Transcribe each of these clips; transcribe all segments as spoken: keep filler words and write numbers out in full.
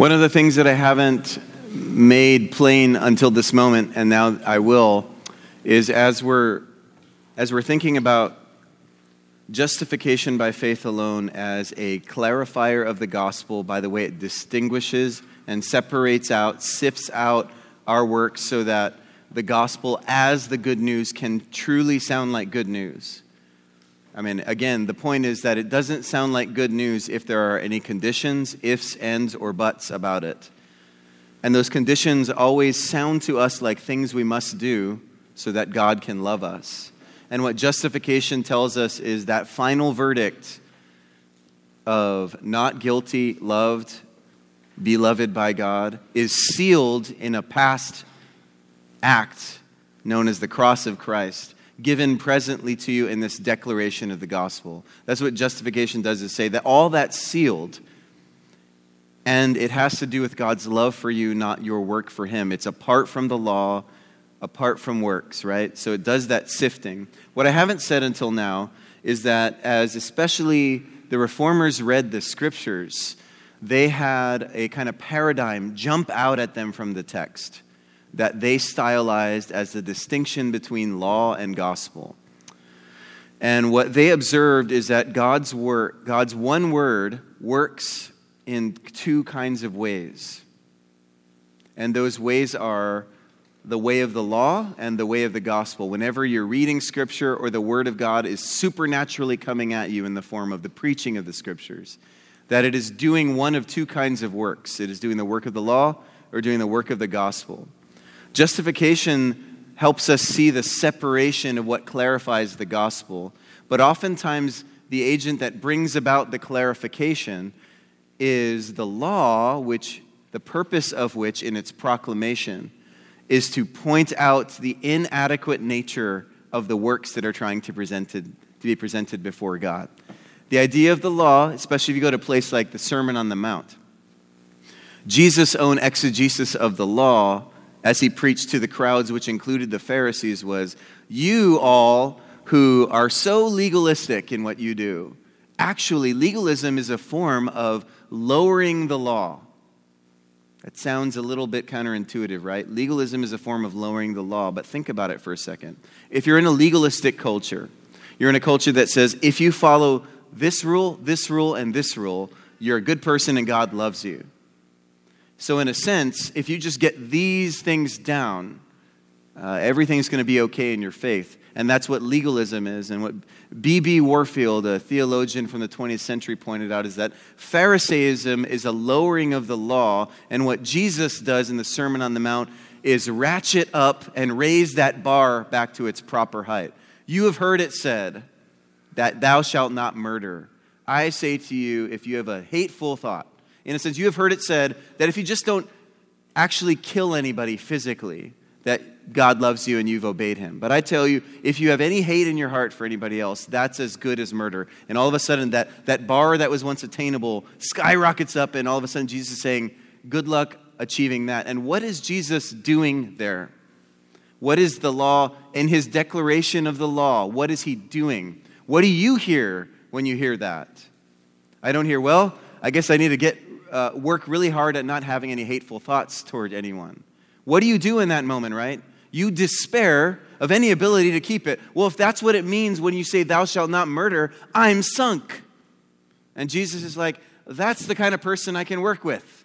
One of the things that I haven't made plain until this moment, and now I will, is as we're as we're thinking about justification by faith alone as a clarifier of the gospel by the way it distinguishes and separates out, sifts out our work so that the gospel as the good news can truly sound like good news. I mean, again, the point is that it doesn't sound like good news if there are any conditions, ifs, ands, or buts about it. And those conditions always sound to us like things we must do so that God can love us. And what justification tells us is that final verdict of not guilty, loved, beloved by God is sealed in a past act known as the cross of Christ, given presently to you in this declaration of the gospel. That's what justification does, is say that all that's sealed, and it has to do with God's love for you, not your work for him. It's apart from the law, apart from works, right? So it does that sifting. What I haven't said until now is that as especially the reformers read the scriptures, they had a kind of paradigm jump out at them from the text that they stylized as the distinction between law and gospel. And what they observed is that God's work, God's one word works in two kinds of ways. And those ways are the way of the law and the way of the gospel. Whenever you're reading scripture or the word of God is supernaturally coming at you in the form of the preaching of the scriptures, that it is doing one of two kinds of works. It is doing the work of the law or doing the work of the gospel. Justification helps us see the separation of what clarifies the gospel, but oftentimes the agent that brings about the clarification is the law, which the purpose of which in its proclamation is to point out the inadequate nature of the works that are trying to, presented, to be presented before God. The idea of the law, especially if you go to a place like the Sermon on the Mount, Jesus' own exegesis of the law as he preached to the crowds, which included the Pharisees, was, you all who are so legalistic in what you do. Actually, legalism is a form of lowering the law. That sounds a little bit counterintuitive, right? Legalism is a form of lowering the law, but think about it for a second. If you're in a legalistic culture, you're in a culture that says, if you follow this rule, this rule, and this rule, you're a good person and God loves you. So in a sense, if you just get these things down, uh, everything's going to be okay in your faith. And that's what legalism is. And what B B Warfield, a theologian from the twentieth century, pointed out is that Pharisaism is a lowering of the law. And what Jesus does in the Sermon on the Mount is ratchet up and raise that bar back to its proper height. You have heard it said that thou shalt not murder. I say to you, if you have a hateful thought, in a sense, you have heard it said that if you just don't actually kill anybody physically, that God loves you and you've obeyed him. But I tell you, if you have any hate in your heart for anybody else, that's as good as murder. And all of a sudden, that, that bar that was once attainable skyrockets up, and all of a sudden Jesus is saying, good luck achieving that. And what is Jesus doing there? What is the law in his declaration of the law? What is he doing? What do you hear when you hear that? I don't hear, well, I guess I need to get Uh, work really hard at not having any hateful thoughts toward anyone. What do you do in that moment, right? You despair of any ability to keep it. Well, if that's what it means when you say, thou shalt not murder, I'm sunk. And Jesus is like, that's the kind of person I can work with.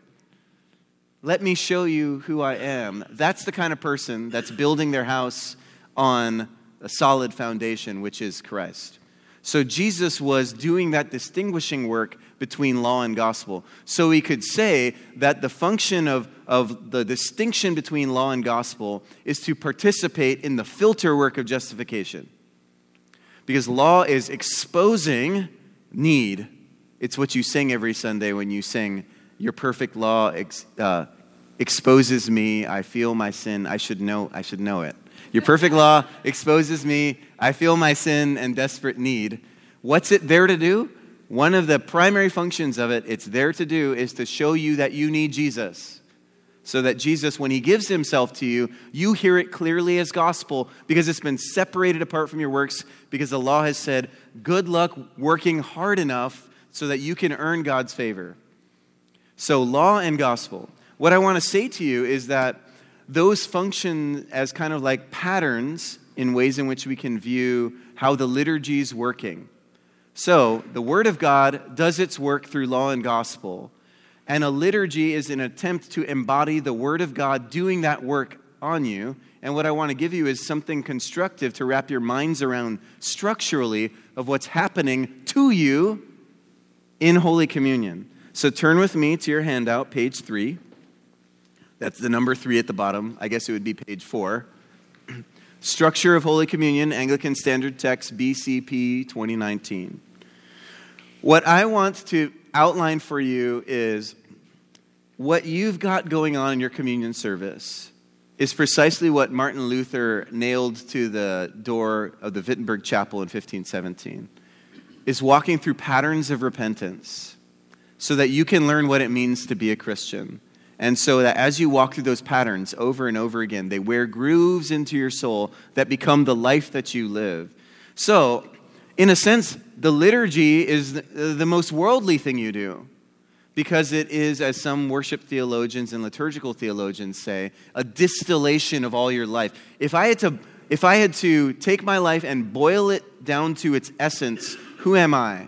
Let me show you who I am. That's the kind of person that's building their house on a solid foundation, which is Christ. So Jesus was doing that distinguishing work between law and gospel. So we could say that the function of, of the distinction between law and gospel is to participate in the filter work of justification. Because law is exposing need. It's what you sing every Sunday when you sing, your perfect law ex, uh, exposes me, I feel my sin, I should know, I should know it. Your perfect law exposes me. I feel my sin and desperate need. What's it there to do? One of the primary functions of it, it's there to do, is to show you that you need Jesus. So that Jesus, when he gives himself to you, you hear it clearly as gospel because it's been separated apart from your works because the law has said, good luck working hard enough so that you can earn God's favor. So law and gospel. What I want to say to you is that those function as kind of like patterns in ways in which we can view how the liturgy's working. So the Word of God does its work through law and gospel, and a liturgy is an attempt to embody the Word of God doing that work on you. And what I want to give you is something constructive to wrap your minds around structurally of what's happening to you in Holy Communion. So turn with me to your handout, page three. That's the number three at the bottom. I guess it would be page four. Structure of Holy Communion, Anglican Standard Text, B C P twenty nineteen. What I want to outline for you is what you've got going on in your communion service is precisely what Martin Luther nailed to the door of the Wittenberg Chapel in fifteen seventeen, is walking through patterns of repentance so that you can learn what it means to be a Christian. And so that as you walk through those patterns over and over again, they wear grooves into your soul that become the life that you live. So, in a sense, the liturgy is the, the most worldly thing you do, because it is, as some worship theologians and liturgical theologians say, a distillation of all your life. If I had to, if I had to take my life and boil it down to its essence, who am I?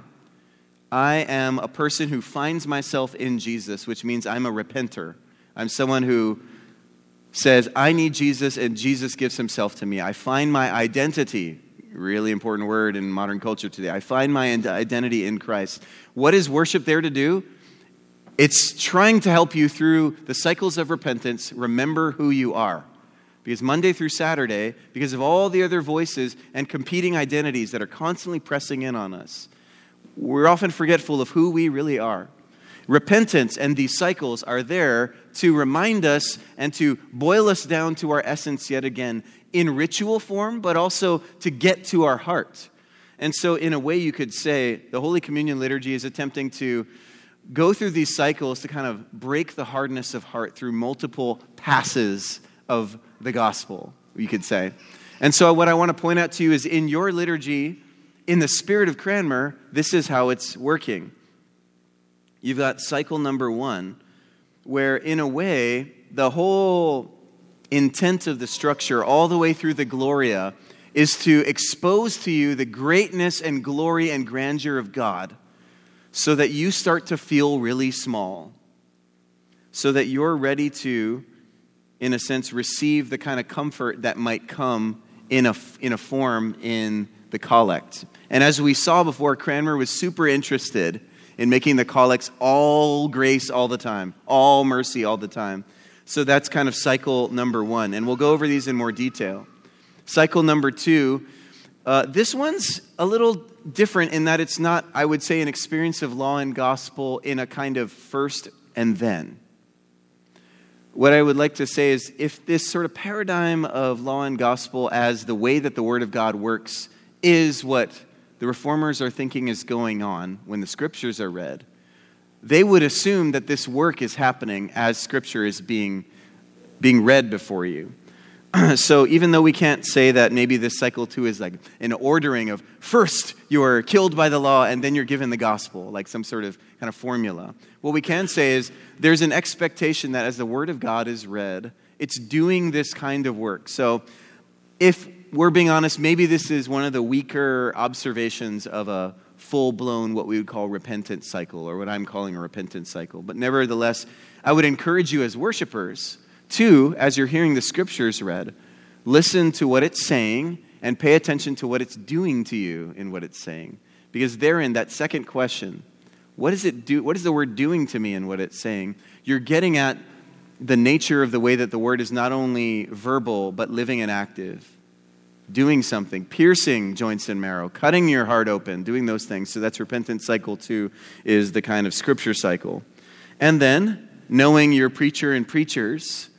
I am a person who finds myself in Jesus, which means I'm a repenter. I'm someone who says, I need Jesus, and Jesus gives himself to me. I find my identity, really important word in modern culture today. I find my identity in Christ. What is worship there to do? It's trying to help you through the cycles of repentance, remember who you are. Because Monday through Saturday, because of all the other voices and competing identities that are constantly pressing in on us, we're often forgetful of who we really are. Repentance and these cycles are there to remind us and to boil us down to our essence yet again in ritual form, but also to get to our heart. And so in a way you could say the Holy Communion liturgy is attempting to go through these cycles to kind of break the hardness of heart through multiple passes of the gospel, you could say. And so what I want to point out to you is in your liturgy, in the spirit of Cranmer, this is how it's working. You've got cycle number one, where in a way, the whole intent of the structure all the way through the Gloria is to expose to you the greatness and glory and grandeur of God, so that you start to feel really small, so that you're ready to, in a sense, receive the kind of comfort that might come in a, in a form in the collect. And as we saw before, Cranmer was super interested in making the collects all grace all the time, all mercy all the time. So that's kind of cycle number one. And we'll go over these in more detail. Cycle number two, uh, this one's a little different in that it's not, I would say, an experience of law and gospel in a kind of first and then. What I would like to say is if this sort of paradigm of law and gospel as the way that the Word of God works is what the Reformers are thinking is going on when the Scriptures are read, they would assume that this work is happening as Scripture is being, being read before you. So even though we can't say that maybe this cycle two is like an ordering of first you're killed by the law and then you're given the gospel, like some sort of kind of formula. What we can say is there's an expectation that as the Word of God is read, it's doing this kind of work. So if we're being honest, maybe this is one of the weaker observations of a full-blown what we would call repentance cycle, or what I'm calling a repentance cycle. But nevertheless, I would encourage you as worshipers Two, as you're hearing the Scriptures read, listen to what it's saying and pay attention to what it's doing to you in what it's saying. Because therein, that second question, what is it do? What is the Word doing to me in what it's saying? You're getting at the nature of the way that the Word is not only verbal, but living and active. Doing something, piercing joints and marrow, cutting your heart open, doing those things. So that's repentance cycle two, is the kind of Scripture cycle. And then, knowing your preacher and preachers,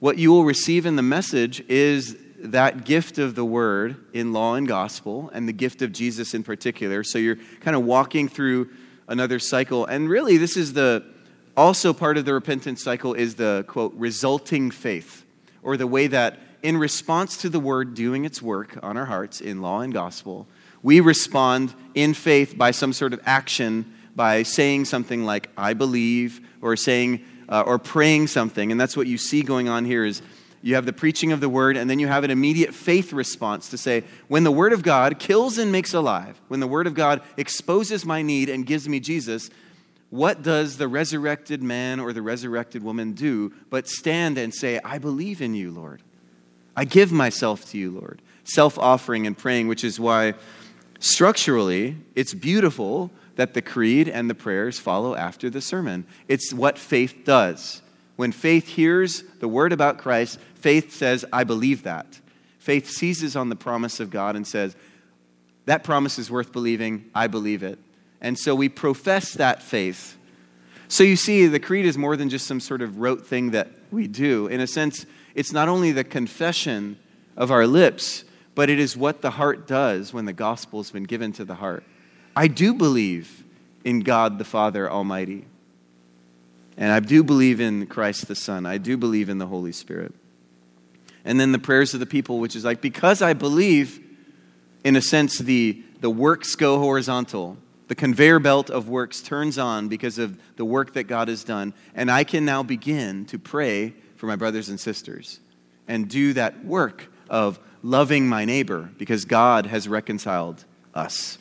what you will receive in the message is that gift of the Word in law and gospel, and the gift of Jesus in particular. So you're kind of walking through another cycle. And really, this is the also part of the repentance cycle is the, quote, resulting faith, or the way that in response to the Word doing its work on our hearts in law and gospel, we respond in faith by some sort of action by saying something like, I believe, or saying, uh, or praying something. And that's what you see going on here is you have the preaching of the word, and then you have an immediate faith response to say, when the word of God kills and makes alive, when the word of God exposes my need and gives me Jesus, what does the resurrected man or the resurrected woman do but stand and say, I believe in you, Lord. I give myself to you, Lord. Self-offering and praying, which is why structurally it's beautiful that the creed and the prayers follow after the sermon. It's what faith does. When faith hears the word about Christ, faith says, I believe that. Faith seizes on the promise of God and says, that promise is worth believing. I believe it. And so we profess that faith. So you see, the creed is more than just some sort of rote thing that we do. In a sense, it's not only the confession of our lips, but it is what the heart does when the gospel's been given to the heart. I do believe in God the Father Almighty. And I do believe in Christ the Son. I do believe in the Holy Spirit. And then the prayers of the people, which is like, because I believe, in a sense, the, the works go horizontal. The conveyor belt of works turns on because of the work that God has done. And I can now begin to pray for my brothers and sisters and do that work of loving my neighbor because God has reconciled us.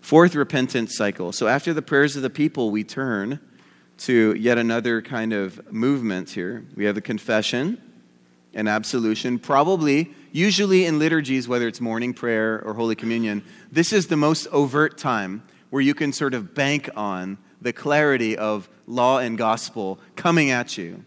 Fourth repentance cycle. So after the prayers of the people, we turn to yet another kind of movement here. We have the confession and absolution, probably, usually in liturgies, whether it's morning prayer or Holy Communion. This is the most overt time where you can sort of bank on the clarity of law and gospel coming at you.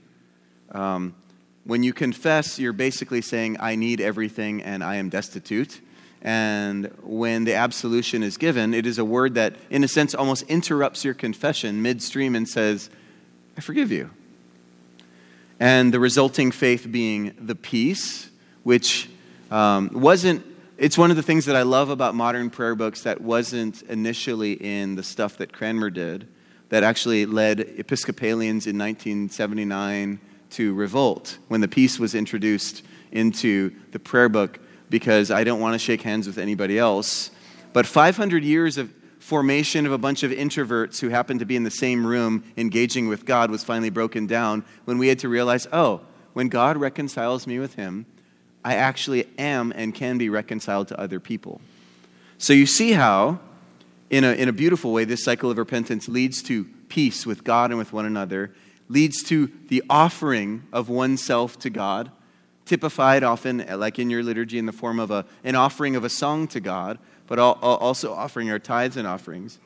Um, when you confess, you're basically saying, I need everything and I am destitute. And when the absolution is given, it is a word that, in a sense, almost interrupts your confession midstream and says, I forgive you. And the resulting faith being the peace, which um, wasn't, it's one of the things that I love about modern prayer books that wasn't initially in the stuff that Cranmer did, that actually led Episcopalians in nineteen seventy-nine to revolt when the peace was introduced into the prayer book, because I don't want to shake hands with anybody else. But five hundred years of formation of a bunch of introverts who happened to be in the same room engaging with God was finally broken down when we had to realize, oh, when God reconciles me with him, I actually am and can be reconciled to other people. So you see how, in a, in a beautiful way, this cycle of repentance leads to peace with God and with one another, leads to the offering of oneself to God, typified often, like in your liturgy, in the form of a, an offering of a song to God, but also offering our tithes and offerings.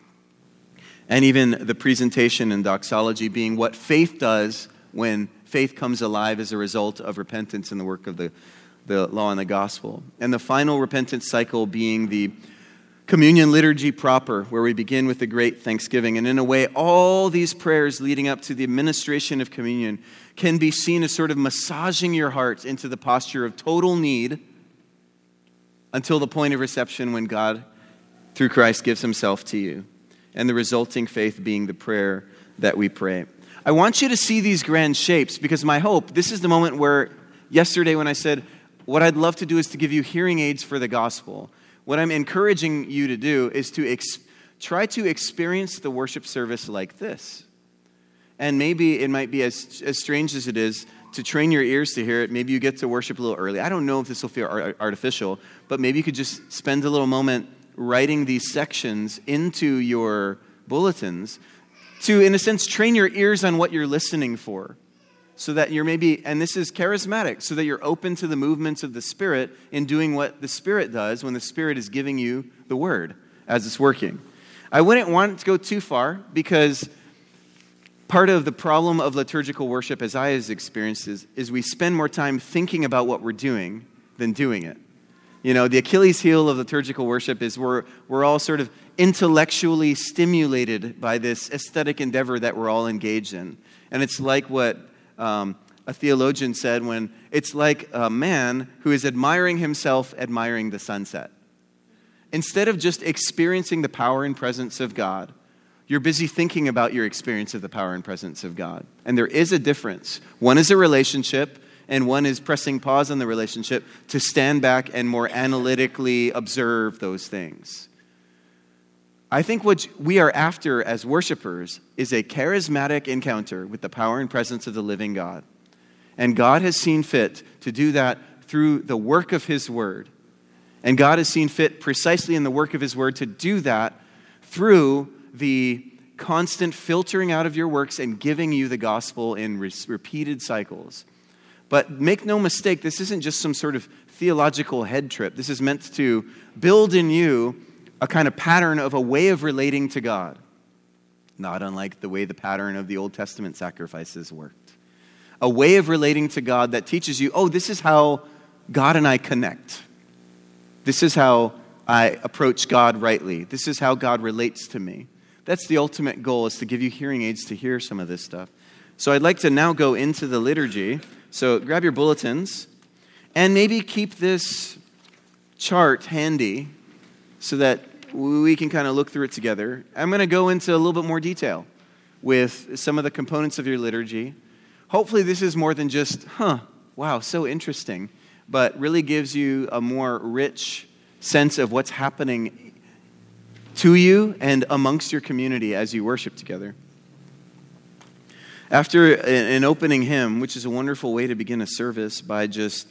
And even the presentation and doxology being what faith does when faith comes alive as a result of repentance in the work of the, the law and the gospel. And the final repentance cycle being the communion liturgy proper, where we begin with the great thanksgiving. And in a way, all these prayers leading up to the administration of communion can be seen as sort of massaging your heart into the posture of total need until the point of reception when God, through Christ, gives himself to you. And the resulting faith being the prayer that we pray. I want you to see these grand shapes because my hope, this is the moment where yesterday when I said, what I'd love to do is to give you hearing aids for the gospel. What I'm encouraging you to do is to ex- try to experience the worship service like this. And maybe it might be as, as strange as it is to train your ears to hear it. Maybe you get to worship a little early. I don't know if this will feel ar- artificial, but maybe you could just spend a little moment writing these sections into your bulletins to, in a sense, train your ears on what you're listening for. So that you're maybe, and this is charismatic, so that you're open to the movements of the Spirit in doing what the Spirit does when the Spirit is giving you the Word as it's working. I wouldn't want it to go too far because part of the problem of liturgical worship as I have experienced is, is we spend more time thinking about what we're doing than doing it. You know, the Achilles heel of liturgical worship is we're we're all sort of intellectually stimulated by this aesthetic endeavor that we're all engaged in. And it's like what Um, a theologian said when it's like a man who is admiring himself, admiring the sunset. Instead of just experiencing the power and presence of God, you're busy thinking about your experience of the power and presence of God. And there is a difference. One is a relationship, and one is pressing pause on the relationship to stand back and more analytically observe those things. I think what we are after as worshipers is a charismatic encounter with the power and presence of the living God. And God has seen fit to do that through the work of his word. And God has seen fit precisely in the work of his word to do that through the constant filtering out of your works and giving you the gospel in re- repeated cycles. But make no mistake, this isn't just some sort of theological head trip. This is meant to build in you a kind of pattern of a way of relating to God, not unlike the way the pattern of the Old Testament sacrifices worked. A way of relating to God that teaches you, oh, this is how God and I connect. This is how I approach God rightly. This is how God relates to me. That's the ultimate goal, is to give you hearing aids to hear some of this stuff. So I'd like to now go into the liturgy. So grab your bulletins and maybe keep this chart handy so that we can kind of look through it together. I'm going to go into a little bit more detail with some of the components of your liturgy. Hopefully this is more than just, huh, wow, so interesting, but really gives you a more rich sense of what's happening to you and amongst your community as you worship together. After an opening hymn, which is a wonderful way to begin a service by just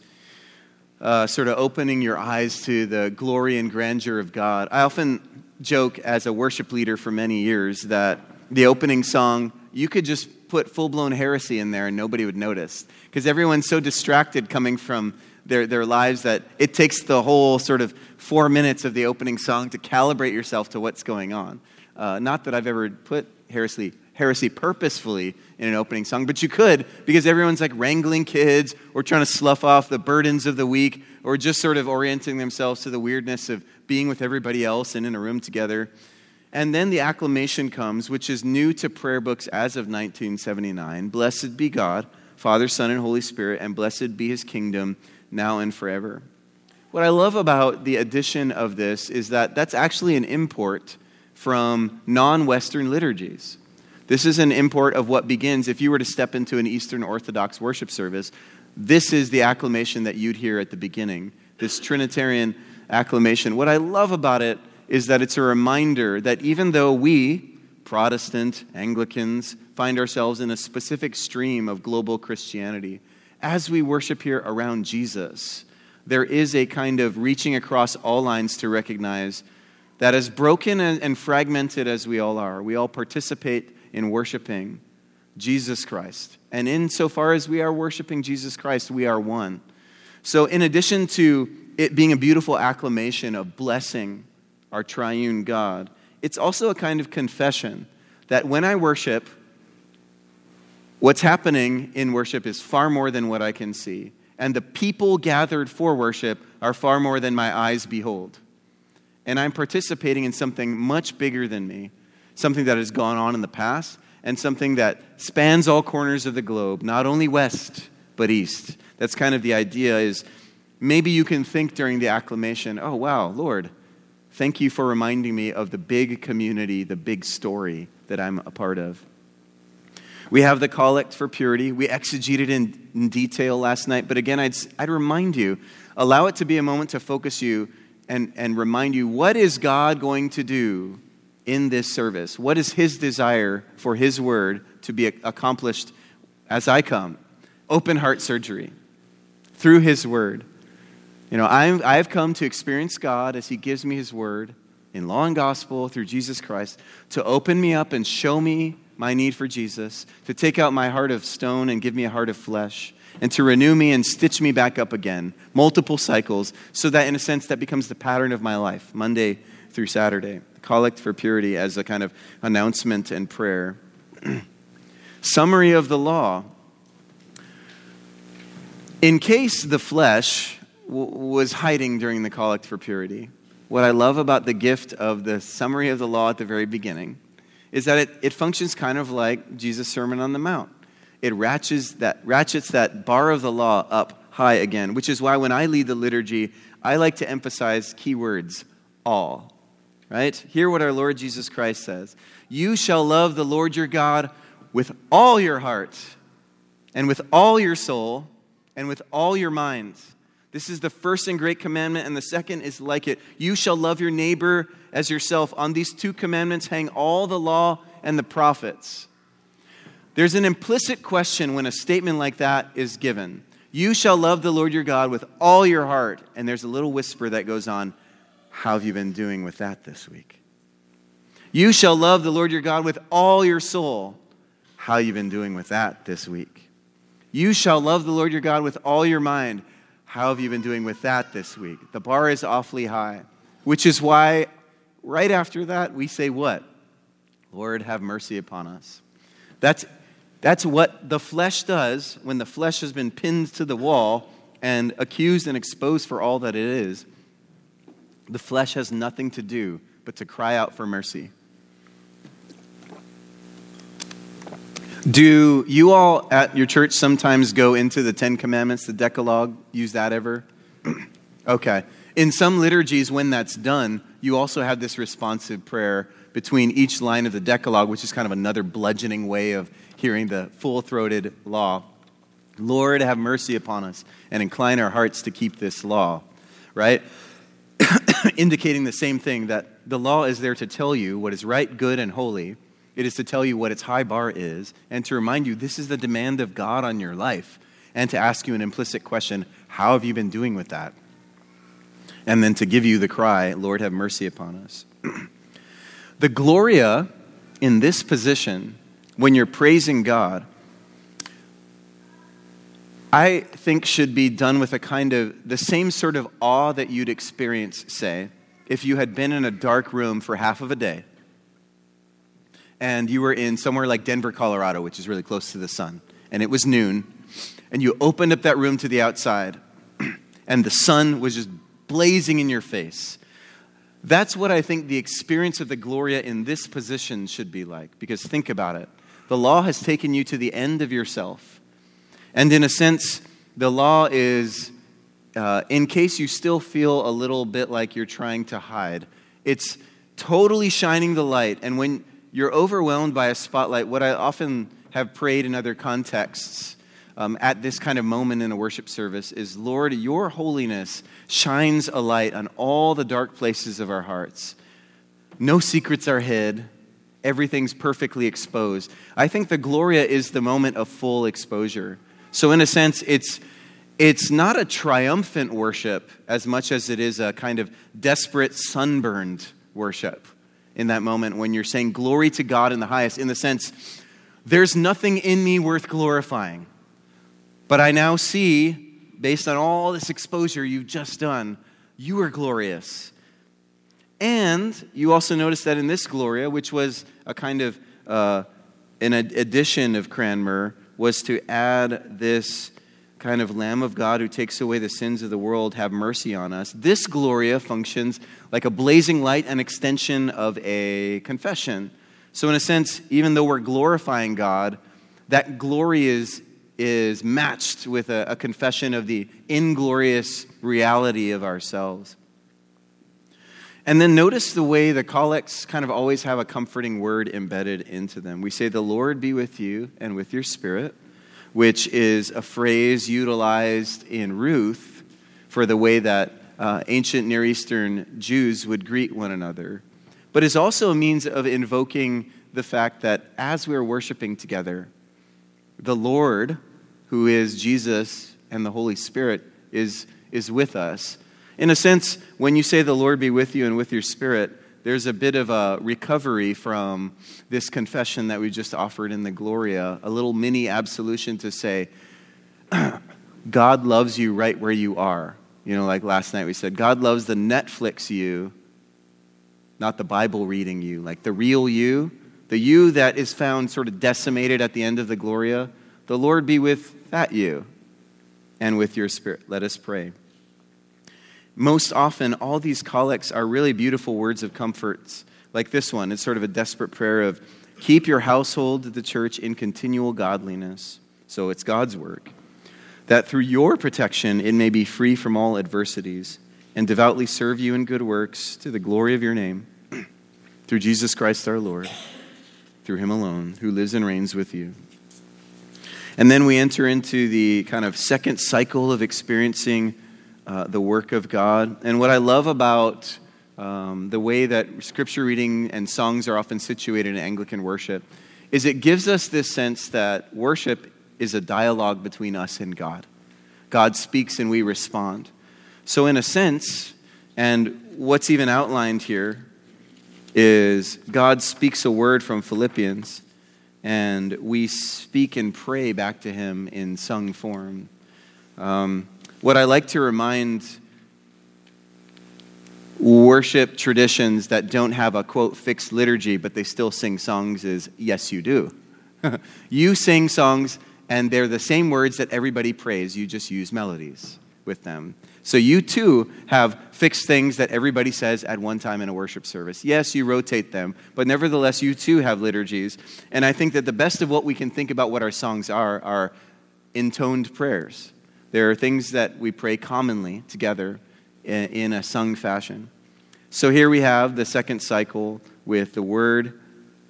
uh, sort of opening your eyes to the glory and grandeur of God. I often joke as a worship leader for many years that the opening song, you could just put full-blown heresy in there and nobody would notice, because everyone's so distracted coming from their, their lives that it takes the whole sort of four minutes of the opening song to calibrate yourself to what's going on. Uh, not that I've ever put heresy, heresy purposefully in an opening song, but you could, because everyone's like wrangling kids or trying to slough off the burdens of the week or just sort of orienting themselves to the weirdness of being with everybody else and in a room together. And then the acclamation comes, which is new to prayer books as of nineteen seventy-nine. Blessed be God, Father, Son, and Holy Spirit, and blessed be his kingdom now and forever. What I love about the addition of this is that that's actually an import from non-Western liturgies. This is an import of what begins, if you were to step into an Eastern Orthodox worship service, this is the acclamation that you'd hear at the beginning, this Trinitarian acclamation. What I love about it is that it's a reminder that even though we, Protestant, Anglicans, find ourselves in a specific stream of global Christianity, as we worship here around Jesus, there is a kind of reaching across all lines to recognize that as broken and fragmented as we all are, we all participate in worshiping Jesus Christ. And insofar as we are worshiping Jesus Christ, we are one. So in addition to it being a beautiful acclamation of blessing our triune God, it's also a kind of confession that when I worship, what's happening in worship is far more than what I can see. And the people gathered for worship are far more than my eyes behold. And I'm participating in something much bigger than me, something that has gone on in the past, and something that spans all corners of the globe, not only west, but east. That's kind of the idea, is maybe you can think during the acclamation, oh, wow, Lord, thank you for reminding me of the big community, the big story that I'm a part of. We have the collect for purity. We exegeted in, in detail last night. But again, I'd, I'd remind you, allow it to be a moment to focus you and, and remind you, what is God going to do in this service? What is his desire for his word to be accomplished as I come? Open heart surgery through his word. You know, I'm, I've come to experience God as he gives me his word in law and gospel through Jesus Christ to open me up and show me my need for Jesus, to take out my heart of stone and give me a heart of flesh, and to renew me and stitch me back up again, multiple cycles, so that in a sense that becomes the pattern of my life, Monday through Saturday. Collect for purity as a kind of announcement and prayer. Summary of the law. In case the flesh was hiding during the collect for purity, what I love about the gift of the summary of the law at the very beginning is that it, it functions kind of like Jesus' Sermon on the Mount. It ratchets that, ratchets that bar of the law up high again, which is why when I lead the liturgy, I like to emphasize key words, all, right? Hear what our Lord Jesus Christ says. You shall love the Lord your God with all your heart and with all your soul and with all your mind. This is the first and great commandment, and the second is like it. You shall love your neighbor as yourself. On these two commandments hang all the law and the prophets. There's an implicit question when a statement like that is given. You shall love the Lord your God with all your heart. And there's a little whisper that goes on. How have you been doing with that this week? You shall love the Lord your God with all your soul. How have you been doing with that this week? You shall love the Lord your God with all your mind. How have you been doing with that this week? The bar is awfully high, which is why right after that we say what? Lord, have mercy upon us. That's, that's what the flesh does when the flesh has been pinned to the wall and accused and exposed for all that it is. The flesh has nothing to do but to cry out for mercy. Do you all at your church sometimes go into the Ten Commandments, the Decalogue, use that ever? Okay. In some liturgies, when that's done, you also have this responsive prayer between each line of the Decalogue, which is kind of another bludgeoning way of hearing the full-throated law. Lord, have mercy upon us and incline our hearts to keep this law, right? Indicating the same thing, that the law is there to tell you what is right, good, and holy. It is to tell you what its high bar is and to remind you this is the demand of God on your life and to ask you an implicit question, how have you been doing with that? And then to give you the cry, Lord, have mercy upon us. The Gloria in this position, when you're praising God, I think should be done with a kind of the same sort of awe that you'd experience, say, if you had been in a dark room for half of a day. And you were in somewhere like Denver, Colorado, which is really close to the sun. And it was noon. And you opened up that room to the outside. And the sun was just blazing in your face. That's what I think the experience of the Gloria in this position should be like. Because think about it. The law has taken you to the end of yourself. And in a sense, the law is, uh, in case you still feel a little bit like you're trying to hide, it's totally shining the light. And when you're overwhelmed by a spotlight, what I often have prayed in other contexts um, at this kind of moment in a worship service is, Lord, your holiness shines a light on all the dark places of our hearts. No secrets are hid. Everything's perfectly exposed. I think the Gloria is the moment of full exposure. So in a sense, it's it's not a triumphant worship as much as it is a kind of desperate, sunburned worship. In that moment when you're saying glory to God in the highest, in the sense, there's nothing in me worth glorifying. But I now see, based on all this exposure you've just done, you are glorious. And you also notice that in this Gloria, which was a kind of uh, an addition of Cranmer, was to add this kind of Lamb of God who takes away the sins of the world, have mercy on us. This Gloria functions like a blazing light, an extension of a confession. So in a sense, even though we're glorifying God, that glory is, is matched with a, a confession of the inglorious reality of ourselves. And then notice the way the collects kind of always have a comforting word embedded into them. We say, the Lord be with you and with your spirit, which is a phrase utilized in Ruth for the way that uh, ancient Near Eastern Jews would greet one another, but is also a means of invoking the fact that as we're worshiping together, the Lord, who is Jesus and the Holy Spirit, is, is with us. In a sense, when you say the Lord be with you and with your spirit, there's a bit of a recovery from this confession that we just offered in the Gloria, a little mini absolution to say, God loves you right where you are. You know, like last night we said, God loves the Netflix you, not the Bible reading you, like the real you, the you that is found sort of decimated at the end of the Gloria. The Lord be with that you and with your spirit. Let us pray. Most often, all these collects are really beautiful words of comfort, like this one. It's sort of a desperate prayer of, keep your household, the church, in continual godliness. So it's God's work. That through your protection, it may be free from all adversities and devoutly serve you in good works to the glory of your name. Through Jesus Christ our Lord, through him alone, who lives and reigns with you. And then we enter into the kind of second cycle of experiencing uh, the work of God. And what I love about um, the way that scripture reading and songs are often situated in Anglican worship is it gives us this sense that worship is a dialogue between us and God. God speaks and we respond. So in a sense, and what's even outlined here is God speaks a word from Philippians, and we speak and pray back to him in sung form. Um, what I like to remind worship traditions that don't have a, quote, fixed liturgy, but they still sing songs is, yes, you do. You sing songs, and they're the same words that everybody prays. You just use melodies with them. So you too have fixed things that everybody says at one time in a worship service. Yes, you rotate them, but nevertheless, you too have liturgies. And I think that the best of what we can think about what our songs are are intoned prayers. There are things that we pray commonly together in a sung fashion. So here we have the second cycle with the word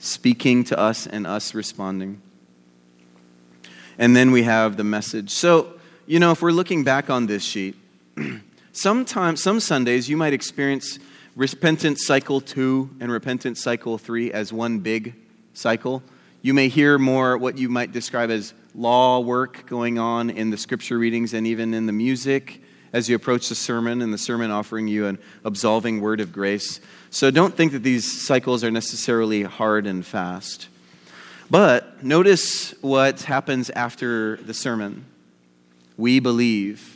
speaking to us and us responding. And then we have the message. So, you know, if we're looking back on this sheet, Sometimes, some Sundays, you might experience repentance cycle two and repentance cycle three as one big cycle. You may hear more what you might describe as law work going on in the scripture readings and even in the music as you approach the sermon and the sermon offering you an absolving word of grace. So don't think that these cycles are necessarily hard and fast. But notice what happens after the sermon. We believe.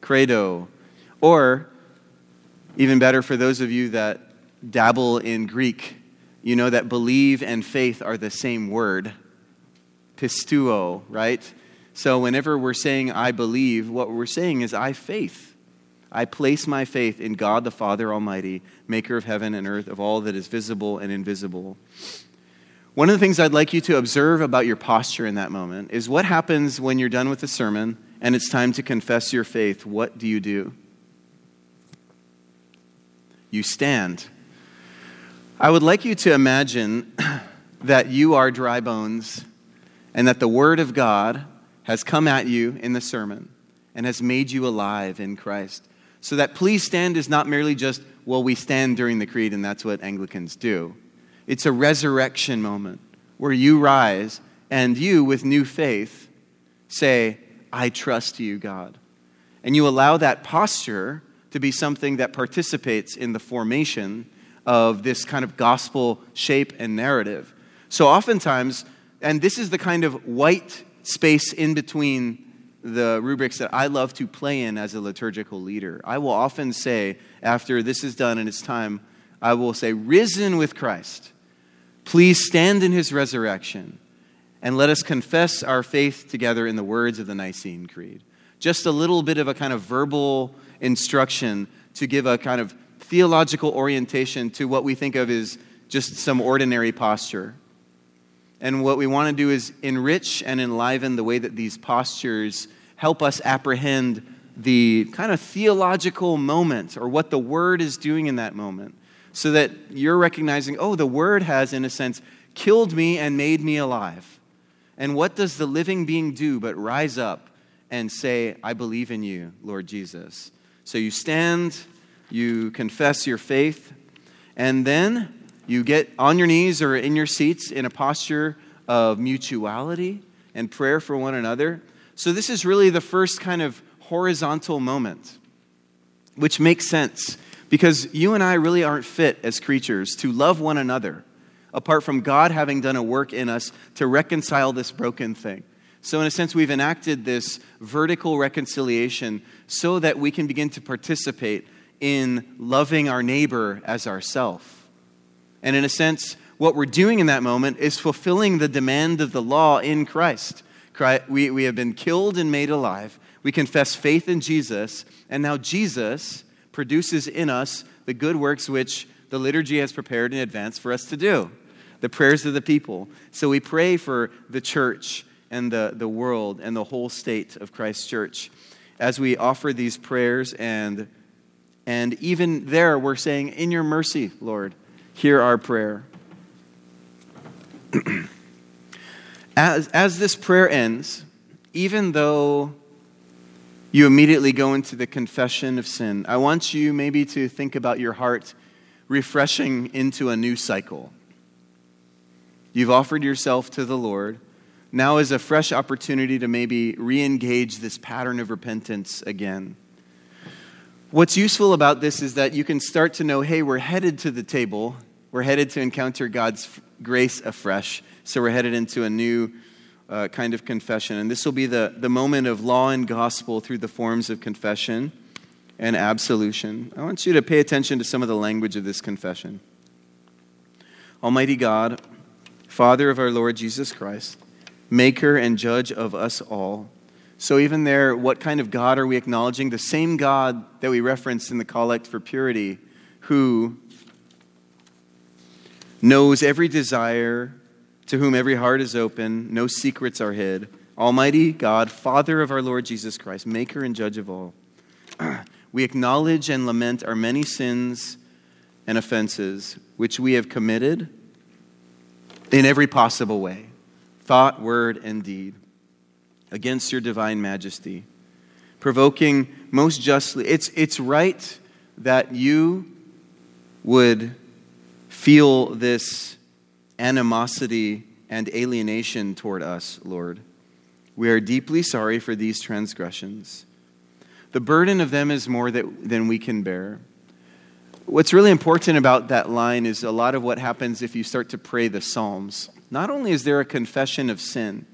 Credo, or even better for those of you that dabble in Greek, you know that believe and faith are the same word, pistuo, right? So whenever we're saying I believe, what we're saying is I faith. I place my faith in God the Father Almighty, maker of heaven and earth, of all that is visible and invisible. One of the things I'd like you to observe about your posture in that moment is what happens when you're done with the sermon and it's time to confess your faith. What do you do? You stand. I would like you to imagine that you are dry bones and that the word of God has come at you in the sermon and has made you alive in Christ. So that please stand is not merely just, well, we stand during the creed and that's what Anglicans do. It's a resurrection moment where you rise and you, with new faith, say, I trust you, God. And you allow that posture to be something that participates in the formation of this kind of gospel shape and narrative. So oftentimes, and this is the kind of white space in between the rubrics that I love to play in as a liturgical leader. I will often say, after this is done and it's time, I will say, risen with Christ, please stand in his resurrection. And let us confess our faith together in the words of the Nicene Creed. Just a little bit of a kind of verbal instruction to give a kind of theological orientation to what we think of as just some ordinary posture. And what we want to do is enrich and enliven the way that these postures help us apprehend the kind of theological moment or what the Word is doing in that moment. So that you're recognizing, oh, the Word has, in a sense, killed me and made me alive. And what does the living being do but rise up and say, I believe in you, Lord Jesus. So you stand, you confess your faith, and then you get on your knees or in your seats in a posture of mutuality and prayer for one another. So this is really the first kind of horizontal moment, which makes sense because you and I really aren't fit as creatures to love one another apart from God having done a work in us to reconcile this broken thing. So in a sense, we've enacted this vertical reconciliation so that we can begin to participate in loving our neighbor as ourself. And in a sense, what we're doing in that moment is fulfilling the demand of the law in Christ. We, we have been killed and made alive. We confess faith in Jesus, and now Jesus produces in us the good works which the liturgy has prepared in advance for us to do, the prayers of the people. So we pray for the church and the, the world and the whole state of Christ's church. As we offer these prayers, and, and even there we're saying, in your mercy, Lord, hear our prayer. as, as this prayer ends, even though you immediately go into the confession of sin. I want you maybe to think about your heart refreshing into a new cycle. You've offered yourself to the Lord. Now is a fresh opportunity to maybe re-engage this pattern of repentance again. What's useful about this is that you can start to know, hey, we're headed to the table. We're headed to encounter God's grace afresh. So we're headed into a new uh, kind of confession. And this will be the, the moment of law and gospel through the forms of confession and absolution. I want you to pay attention to some of the language of this confession. Almighty God, Father of our Lord Jesus Christ, maker and judge of us all. So even there, what kind of God are we acknowledging? The same God that we referenced in the collect for purity, who knows every desire, to whom every heart is open, no secrets are hid. Almighty God, Father of our Lord Jesus Christ, maker and judge of all. We acknowledge and lament our many sins and offenses, which we have committed in every possible way. Thought, word, and deed, against your divine majesty, provoking most justly. It's, it's right that you would feel this animosity and alienation toward us, Lord. We are deeply sorry for these transgressions. The burden of them is more that, than we can bear. What's really important about that line is a lot of what happens if you start to pray the Psalms. Not only is there a confession of sin,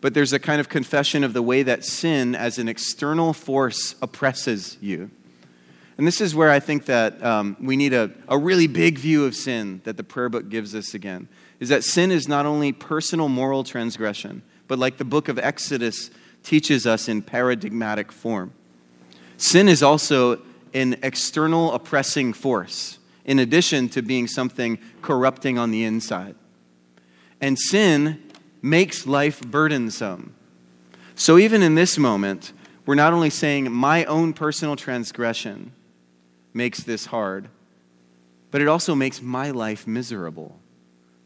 but there's a kind of confession of the way that sin as an external force oppresses you. And this is where I think that um, we need a, a really big view of sin that the prayer book gives us again, is that sin is not only personal moral transgression, but like the book of Exodus teaches us in paradigmatic form. Sin is also an external oppressing force, in addition to being something corrupting on the inside. And sin makes life burdensome. So even in this moment, we're not only saying my own personal transgression makes this hard, but it also makes my life miserable.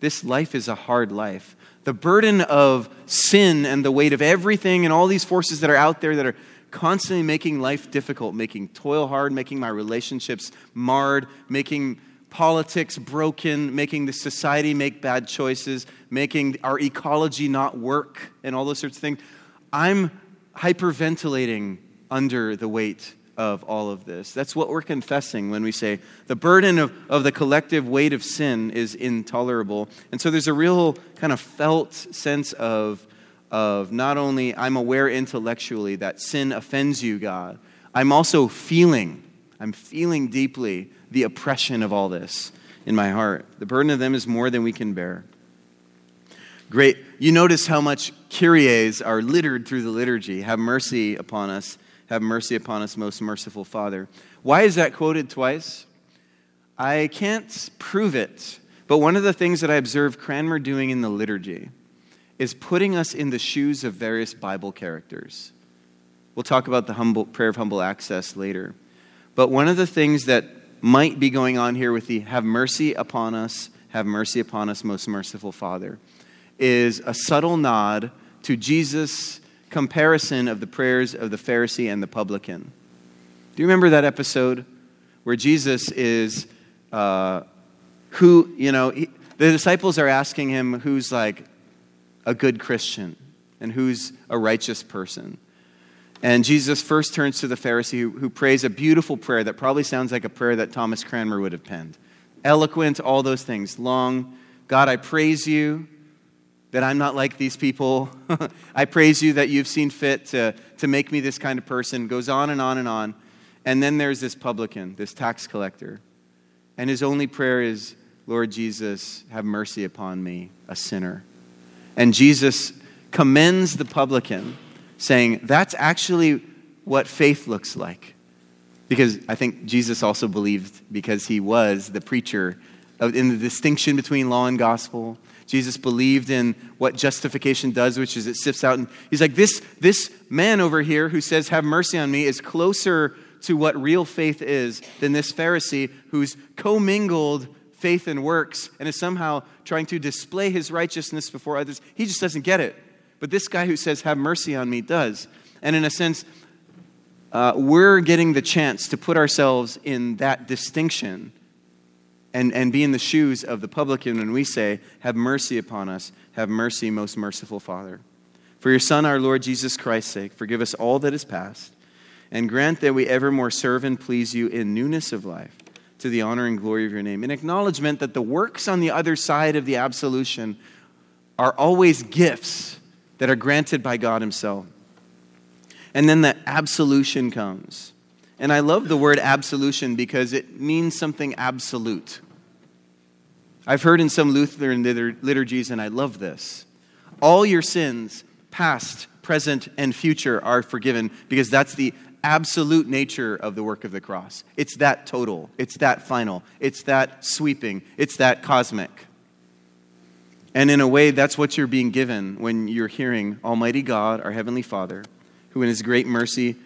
This life is a hard life. The burden of sin and the weight of everything and all these forces that are out there that are constantly making life difficult, making toil hard, making my relationships marred, making politics broken, making the society make bad choices, making our ecology not work, and all those sorts of things. I'm hyperventilating under the weight of all of this. That's what we're confessing when we say the burden of, of the collective weight of sin is intolerable. And so there's a real kind of felt sense of, of not only I'm aware intellectually that sin offends you, God, I'm also feeling, I'm feeling deeply the oppression of all this in my heart. The burden of them is more than we can bear. Great. You notice how much Kyries are littered through the liturgy. Have mercy upon us. Have mercy upon us, most merciful Father. Why is that quoted twice? I can't prove it, but one of the things that I observe Cranmer doing in the liturgy is putting us in the shoes of various Bible characters. We'll talk about the humble prayer of humble access later. But one of the things that might be going on here with the have mercy upon us, have mercy upon us, most merciful Father, is a subtle nod to Jesus' comparison of the prayers of the Pharisee and the publican. Do you remember that episode where Jesus is, uh, who, you know, he, the disciples are asking him who's like a good Christian and who's a righteous person? And Jesus first turns to the Pharisee who, who prays a beautiful prayer that probably sounds like a prayer that Thomas Cranmer would have penned. Eloquent, all those things. Long, God, I praise you that I'm not like these people. I praise you that you've seen fit to, to make me this kind of person. Goes on and on and on. And then there's this publican, this tax collector. And his only prayer is, Lord Jesus, have mercy upon me, a sinner. And Jesus commends the publican, saying, that's actually what faith looks like. Because I think Jesus also believed, because he was the preacher, of, in the distinction between law and gospel. Jesus believed in what justification does, which is it sifts out. And he's like, this, this man over here who says, have mercy on me, is closer to what real faith is than this Pharisee who's commingled faith and works and is somehow trying to display his righteousness before others. He just doesn't get it. But this guy who says, have mercy on me, does. And in a sense, uh, we're getting the chance to put ourselves in that distinction and, and be in the shoes of the publican when we say, have mercy upon us, have mercy, most merciful Father. For your Son, our Lord Jesus Christ's sake, forgive us all that is past, and grant that we evermore serve and please you in newness of life, to the honor and glory of your name. In acknowledgement that the works on the other side of the absolution are always gifts that are granted by God himself. And then the absolution comes. And I love the word absolution because it means something absolute. I've heard in some Lutheran liturgies, and I love this, all your sins, past, present, and future are forgiven, because that's the absolute nature of the work of the cross. It's that total. It's that final. It's that sweeping. It's that cosmic. And in a way, that's what you're being given when you're hearing Almighty God, our Heavenly Father, who in his great mercy,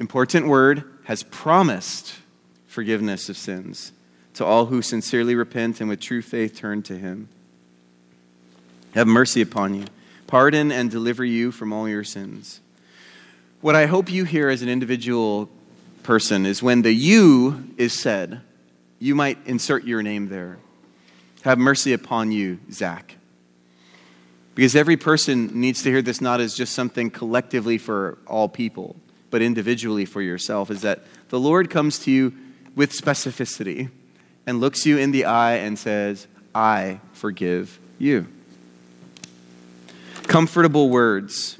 important word, has promised forgiveness of sins to all who sincerely repent and with true faith turn to him. Have mercy upon you. Pardon and deliver you from all your sins. What I hope you hear as an individual person is when the you is said, you might insert your name there. Have mercy upon you, Zach. Because every person needs to hear this not as just something collectively for all people, but individually for yourself, is that the Lord comes to you with specificity and looks you in the eye and says, I forgive you. Comfortable words.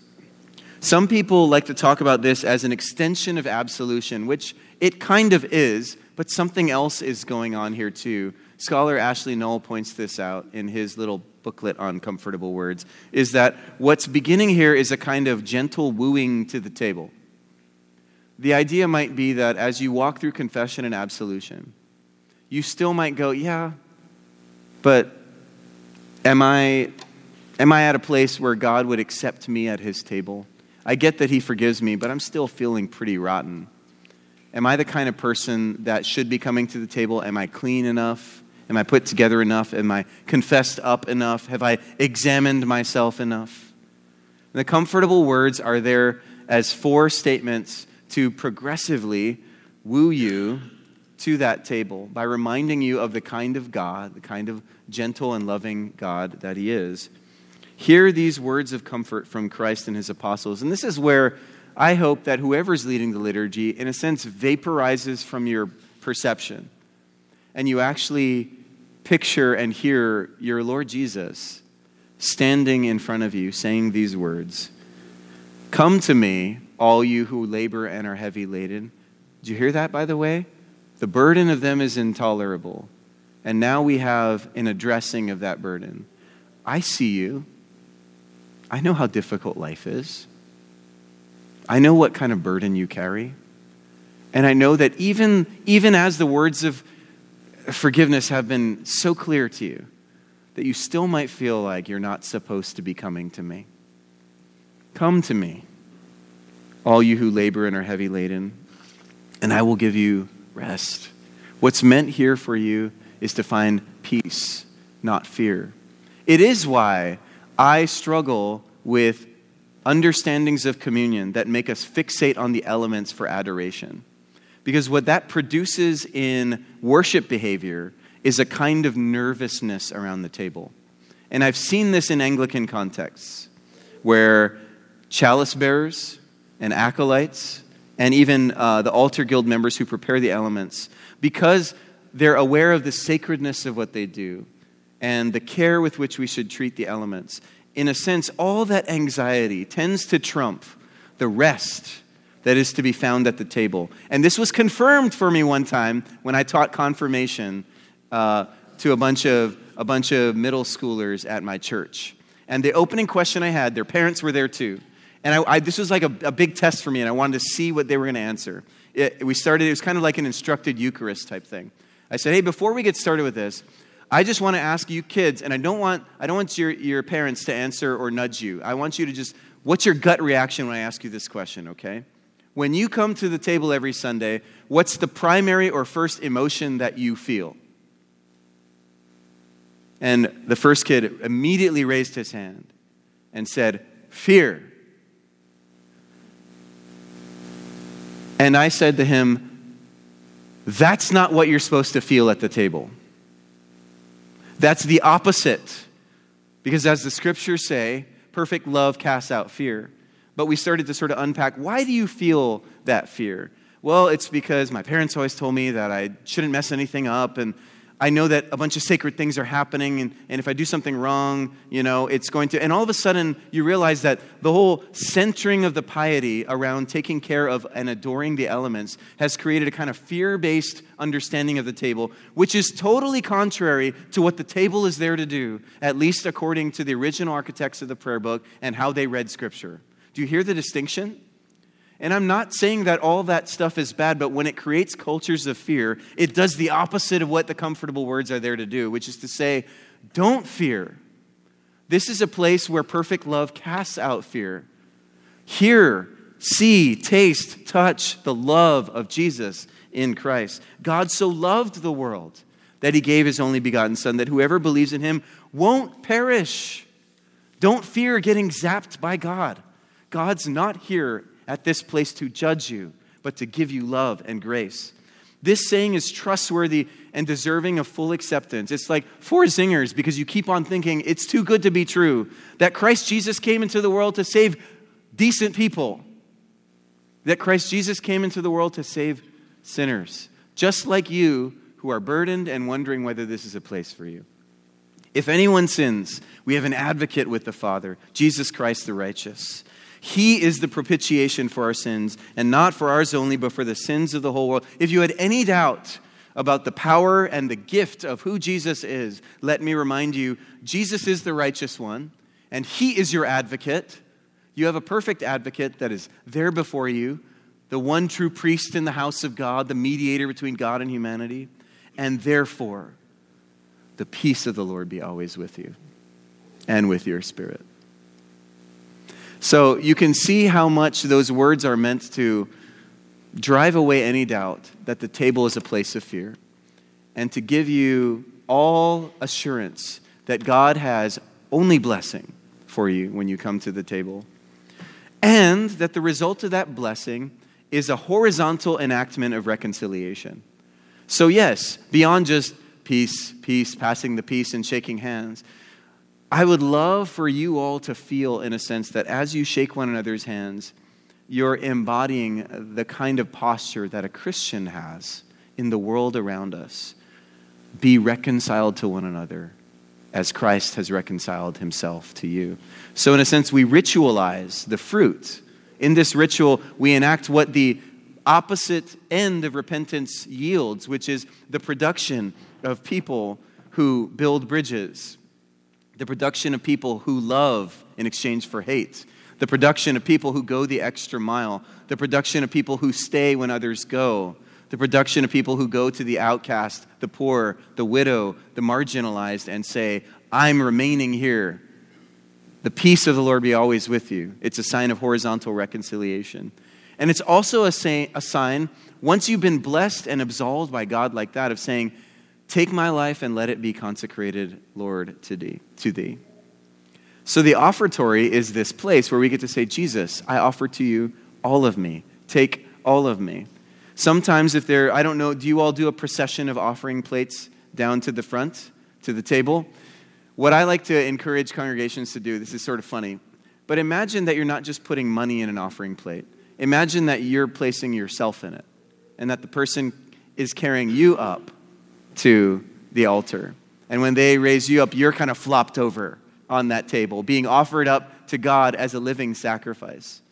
Some people like to talk about this as an extension of absolution, which it kind of is, but something else is going on here too. Scholar Ashley Null points this out in his little booklet on comfortable words, is that what's beginning here is a kind of gentle wooing to the table. The idea might be that as you walk through confession and absolution, you still might go, yeah, but am I, am I at a place where God would accept me at his table? I get that he forgives me, but I'm still feeling pretty rotten. Am I the kind of person that should be coming to the table? Am I clean enough? Am I put together enough? Am I confessed up enough? Have I examined myself enough? And the comfortable words are there as four statements to progressively woo you to that table by reminding you of the kind of God, the kind of gentle and loving God that he is. Hear these words of comfort from Christ and his apostles. And this is where I hope that whoever's leading the liturgy, in a sense, vaporizes from your perception. And you actually picture and hear your Lord Jesus standing in front of you, saying these words. Come to me, all you who labor and are heavy laden. Did you hear that, by the way? The burden of them is intolerable. And now we have an addressing of that burden. I see you. I know how difficult life is. I know what kind of burden you carry. And I know that even, even as the words of forgiveness have been so clear to you, that you still might feel like you're not supposed to be coming to me. Come to me, all you who labor and are heavy laden, and I will give you rest. What's meant here for you is to find peace, not fear. It is why I struggle with understandings of communion that make us fixate on the elements for adoration. Because what that produces in worship behavior is a kind of nervousness around the table. And I've seen this in Anglican contexts, where chalice bearers and acolytes and even uh, the altar guild members who prepare the elements, because they're aware of the sacredness of what they do and the care with which we should treat the elements, in a sense, all that anxiety tends to trump the rest that is to be found at the table. And this was confirmed for me one time when I taught confirmation uh, to a bunch of a bunch of middle schoolers at my church. And the opening question I had, their parents were there too. And I, I, this was like a, a big test for me, and I wanted to see what they were going to answer. It, we started, it was kind of like an instructed Eucharist type thing. I said, hey, before we get started with this, I just want to ask you kids, and I don't want I don't want your, your parents to answer or nudge you. I want you to just, what's your gut reaction when I ask you this question, okay? When you come to the table every Sunday, what's the primary or first emotion that you feel? And the first kid immediately raised his hand and said, fear. And I said to him, that's not what you're supposed to feel at the table. That's the opposite. Because as the scriptures say, perfect love casts out fear. But we started to sort of unpack, why do you feel that fear? Well, it's because my parents always told me that I shouldn't mess anything up, and I know that a bunch of sacred things are happening, and, and if I do something wrong, you know, it's going to... And all of a sudden, you realize that the whole centering of the piety around taking care of and adoring the elements has created a kind of fear-based understanding of the table, which is totally contrary to what the table is there to do, at least according to the original architects of the prayer book and how they read Scripture. Do you hear the distinction? And I'm not saying that all that stuff is bad, but when it creates cultures of fear, it does the opposite of what the comfortable words are there to do, which is to say, don't fear. This is a place where perfect love casts out fear. Hear, see, taste, touch the love of Jesus in Christ. God so loved the world that he gave his only begotten Son, that whoever believes in him won't perish. Don't fear getting zapped by God. God's not here at this place to judge you, but to give you love and grace. This saying is trustworthy and deserving of full acceptance. It's like four zingers, because you keep on thinking it's too good to be true, that Christ Jesus came into the world to save decent people, that Christ Jesus came into the world to save sinners, just like you who are burdened and wondering whether this is a place for you. If anyone sins, we have an advocate with the Father, Jesus Christ the righteous. He is the propitiation for our sins, and not for ours only, but for the sins of the whole world. If you had any doubt about the power and the gift of who Jesus is, let me remind you, Jesus is the righteous one, and he is your advocate. You have a perfect advocate that is there before you, the one true priest in the house of God, the mediator between God and humanity. And therefore, the peace of the Lord be always with you and with your spirit. So you can see how much those words are meant to drive away any doubt that the table is a place of fear, and to give you all assurance that God has only blessing for you when you come to the table, and that the result of that blessing is a horizontal enactment of reconciliation. So yes, beyond just peace, peace, passing the peace and shaking hands, I would love for you all to feel, in a sense, that as you shake one another's hands, you're embodying the kind of posture that a Christian has in the world around us. Be reconciled to one another as Christ has reconciled himself to you. So in a sense, we ritualize the fruit. In this ritual, we enact what the opposite end of repentance yields, which is the production of people who build bridges, the production of people who love in exchange for hate, the production of people who go the extra mile, the production of people who stay when others go, the production of people who go to the outcast, the poor, the widow, the marginalized, and say, I'm remaining here. The peace of the Lord be always with you. It's a sign of horizontal reconciliation. And it's also a, say, a sign, once you've been blessed and absolved by God like that, of saying, take my life and let it be consecrated, Lord, to thee, to thee. So the offertory is this place where we get to say, Jesus, I offer to you all of me. Take all of me. Sometimes if there, I don't know, do you all do a procession of offering plates down to the front, to the table? What I like to encourage congregations to do, this is sort of funny, but imagine that you're not just putting money in an offering plate. Imagine that you're placing yourself in it, and that the person is carrying you up to the altar. And when they raise you up, you're kind of flopped over on that table, being offered up to God as a living sacrifice.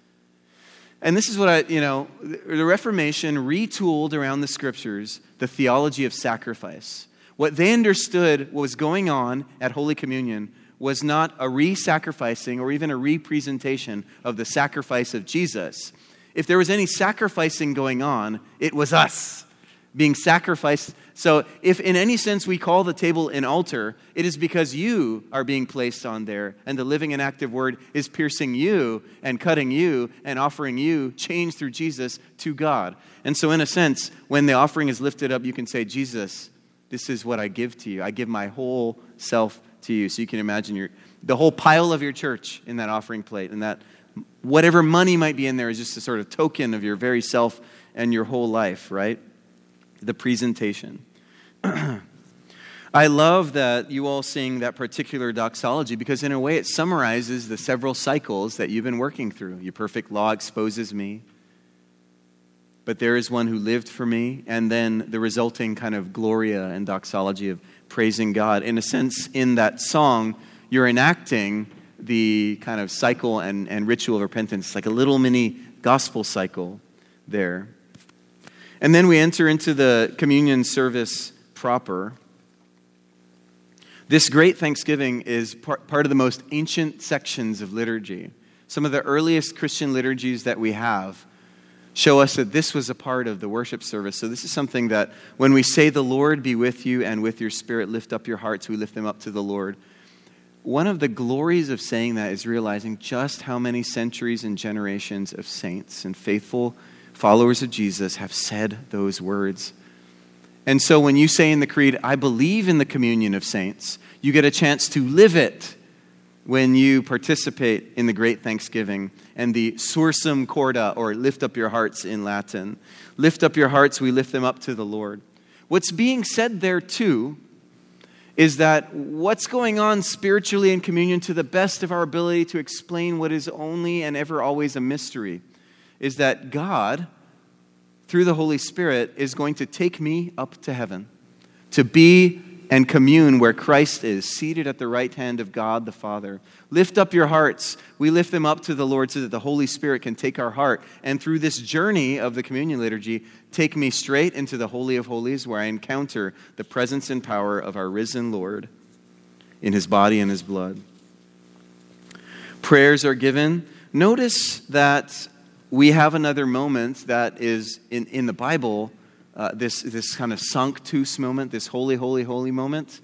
And this is what I, you know, the Reformation retooled around the scriptures the theology of sacrifice. What they understood was going on at Holy Communion was not a re-sacrificing or even a re-presentation of the sacrifice of Jesus. If there was any sacrificing going on, it was us being sacrificed. So if in any sense we call the table an altar, it is because you are being placed on there, and the living and active word is piercing you and cutting you and offering you change through Jesus to God. And so in a sense, when the offering is lifted up, you can say, Jesus, this is what I give to you. I give my whole self to you. So you can imagine your the whole pile of your church in that offering plate, and that whatever money might be in there is just a sort of token of your very self and your whole life, right? The presentation. I love that you all sing that particular doxology because in a way it summarizes the several cycles that you've been working through. Your perfect law exposes me, but there is one who lived for me, and then the resulting kind of Gloria and doxology of praising God. In a sense, in that song, you're enacting the kind of cycle and, and ritual of repentance. It's like a little mini gospel cycle there. And then we enter into the communion service proper. This great Thanksgiving is part, part of the most ancient sections of liturgy. Some of the earliest Christian liturgies that we have show us that this was a part of the worship service. So this is something that when we say, the Lord be with you and with your spirit, lift up your hearts, we lift them up to the Lord. One of the glories of saying that is realizing just how many centuries and generations of saints and faithful followers of Jesus have said those words. And so when you say in the Creed, I believe in the communion of saints, you get a chance to live it when you participate in the Great Thanksgiving and the Sursum Corda, or lift up your hearts in Latin. Lift up your hearts, we lift them up to the Lord. What's being said there too is that what's going on spiritually in communion, to the best of our ability to explain what is only and ever always a mystery, is that God, through the Holy Spirit, is going to take me up to heaven to be and commune where Christ is, seated at the right hand of God the Father. Lift up your hearts. We lift them up to the Lord so that the Holy Spirit can take our heart. And through this journey of the communion liturgy, take me straight into the Holy of Holies, where I encounter the presence and power of our risen Lord in his body and his blood. Prayers are given. Notice that we have another moment that is in, in the Bible, uh, this, this kind of sanctus moment, this holy, holy, holy moment.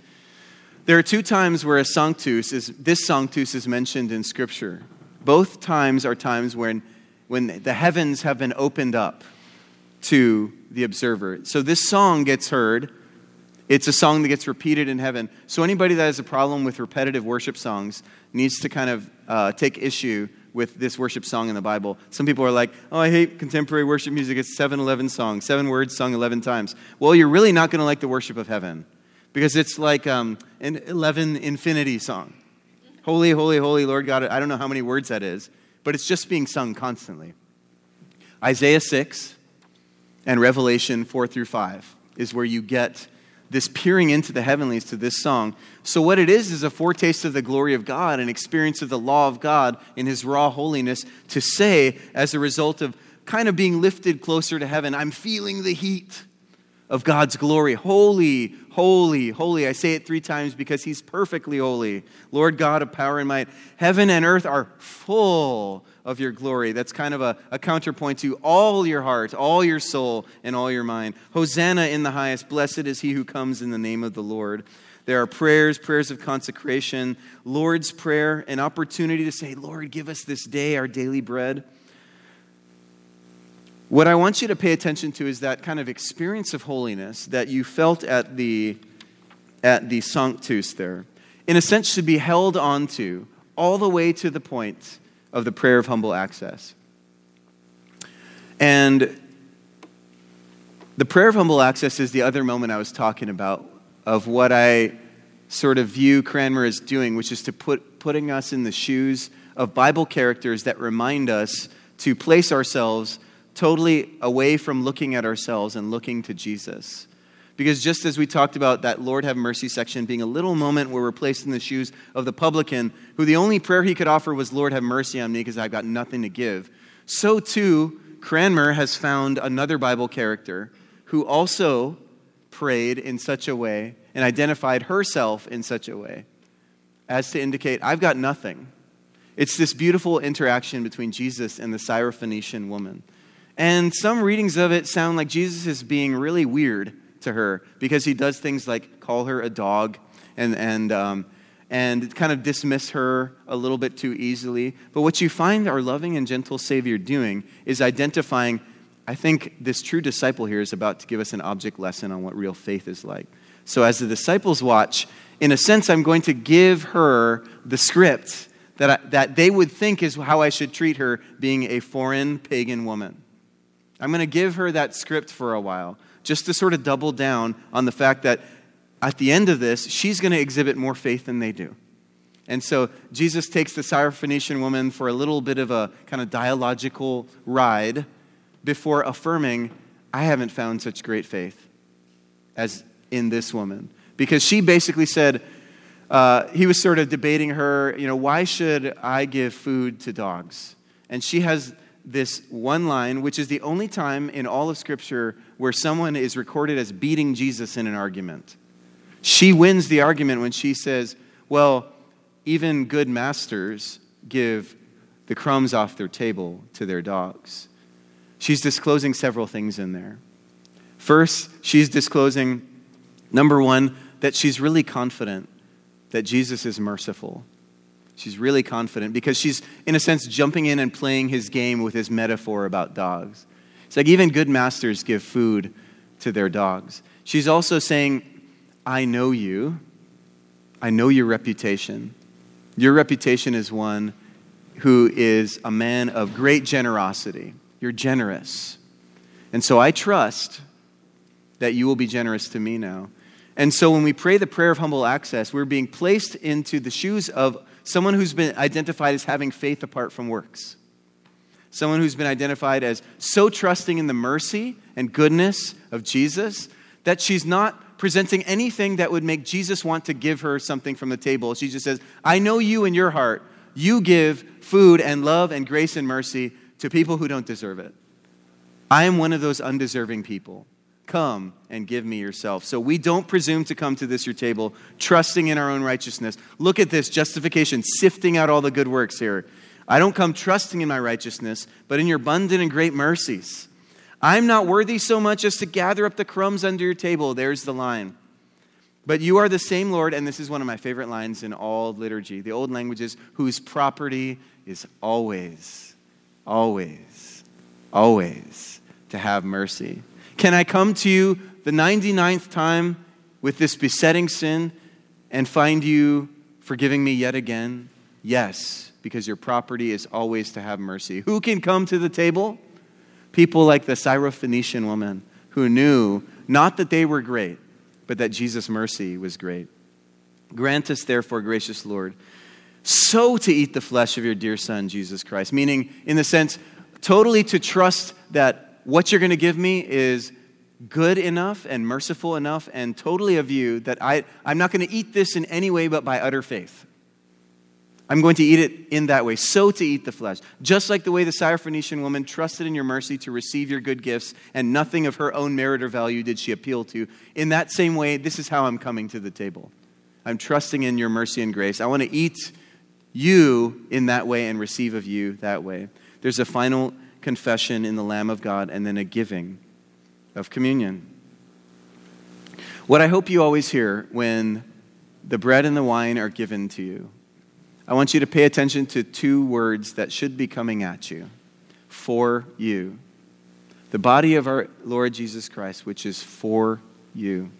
There are two times where a sanctus is, this sanctus is mentioned in Scripture. Both times are times when, when the heavens have been opened up to the observer. So this song gets heard. It's a song that gets repeated in heaven. So anybody that has a problem with repetitive worship songs needs to kind of uh, take issue with this worship song in the Bible. Some people are like, oh, I hate contemporary worship music. It's seven eleven song, seven words sung eleven times. Well, you're really not going to like the worship of heaven, because it's like um, an eleven infinity song. Holy, holy, holy Lord God. I don't know how many words that is, but it's just being sung constantly. Isaiah six and Revelation four through five is where you get this peering into the heavenlies to this song. So what it is is a foretaste of the glory of God, an experience of the law of God in his raw holiness, to say, as a result of kind of being lifted closer to heaven, I'm feeling the heat of God's glory. Holy, holy, holy. I say it three times because he's perfectly holy. Lord God of power and might, heaven and earth are full of your glory. That's kind of a, a counterpoint to all your heart, all your soul, and all your mind. Hosanna in the highest. Blessed is he who comes in the name of the Lord. There are prayers, prayers of consecration, Lord's Prayer, an opportunity to say, Lord, give us this day our daily bread. What I want you to pay attention to is that kind of experience of holiness that you felt at the at the Sanctus there, in a sense, should be held on to all the way to the point of the prayer of humble access. And the prayer of humble access is the other moment I was talking about, of what I sort of view Cranmer as doing, which is to put putting us in the shoes of Bible characters that remind us to place ourselves totally away from looking at ourselves and looking to Jesus. Because just as we talked about that Lord have mercy section being a little moment where we're placed in the shoes of the publican, who the only prayer he could offer was, Lord have mercy on me because I've got nothing to give, so too Cranmer has found another Bible character who also prayed in such a way and identified herself in such a way as to indicate, I've got nothing. It's this beautiful interaction between Jesus and the Syrophoenician woman. And some readings of it sound like Jesus is being really weird to her, because he does things like call her a dog and and um, and kind of dismiss her a little bit too easily. But what you find our loving and gentle Savior doing is identifying, I think this true disciple here is about to give us an object lesson on what real faith is like. So as the disciples watch, in a sense, I'm going to give her the script that I, that they would think is how I should treat her, being a foreign pagan woman. I'm going to give her that script for a while, just to sort of double down on the fact that at the end of this, she's going to exhibit more faith than they do. And so Jesus takes the Syrophoenician woman for a little bit of a kind of dialogical ride before affirming, I haven't found such great faith as in this woman. Because she basically said, uh, he was sort of debating her, you know, why should I give food to dogs? And she has this one line, which is the only time in all of Scripture where someone is recorded as beating Jesus in an argument. She wins the argument when she says, well, even good masters give the crumbs off their table to their dogs. She's disclosing several things in there. First, she's disclosing, number one, that she's really confident that Jesus is merciful. She's really confident because she's, in a sense, jumping in and playing his game with his metaphor about dogs. It's like even good masters give food to their dogs. She's also saying, I know you. I know your reputation. Your reputation is one who is a man of great generosity. You're generous. And so I trust that you will be generous to me now. And so when we pray the prayer of humble access, we're being placed into the shoes of someone who's been identified as having faith apart from works. Someone who's been identified as so trusting in the mercy and goodness of Jesus that she's not presenting anything that would make Jesus want to give her something from the table. She just says, I know you in your heart. You give food and love and grace and mercy to people who don't deserve it. I am one of those undeserving people. Come and give me yourself. So we don't presume to come to this, your table, trusting in our own righteousness. Look at this justification, sifting out all the good works here. I don't come trusting in my righteousness, but in your abundant and great mercies. I'm not worthy so much as to gather up the crumbs under your table. There's the line. But you are the same Lord, and this is one of my favorite lines in all liturgy. The old language is, whose property is always, always, always to have mercy. Can I come to you the ninety-ninth time with this besetting sin and find you forgiving me yet again? Yes, because your property is always to have mercy. Who can come to the table? People like the Syrophoenician woman who knew not that they were great, but that Jesus' mercy was great. Grant us, therefore, gracious Lord, so to eat the flesh of your dear Son, Jesus Christ, meaning, in the sense, totally to trust that what you're going to give me is good enough and merciful enough and totally of you that I, I'm not going to eat this in any way but by utter faith. I'm going to eat it in that way, so to eat the flesh. Just like the way the Syrophoenician woman trusted in your mercy to receive your good gifts and nothing of her own merit or value did she appeal to. In that same way, this is how I'm coming to the table. I'm trusting in your mercy and grace. I want to eat you in that way and receive of you that way. There's a final confession in the Lamb of God, and then a giving of communion. What I hope you always hear when the bread and the wine are given to you, I want you to pay attention to two words that should be coming at you. For you. The body of our Lord Jesus Christ, which is for you.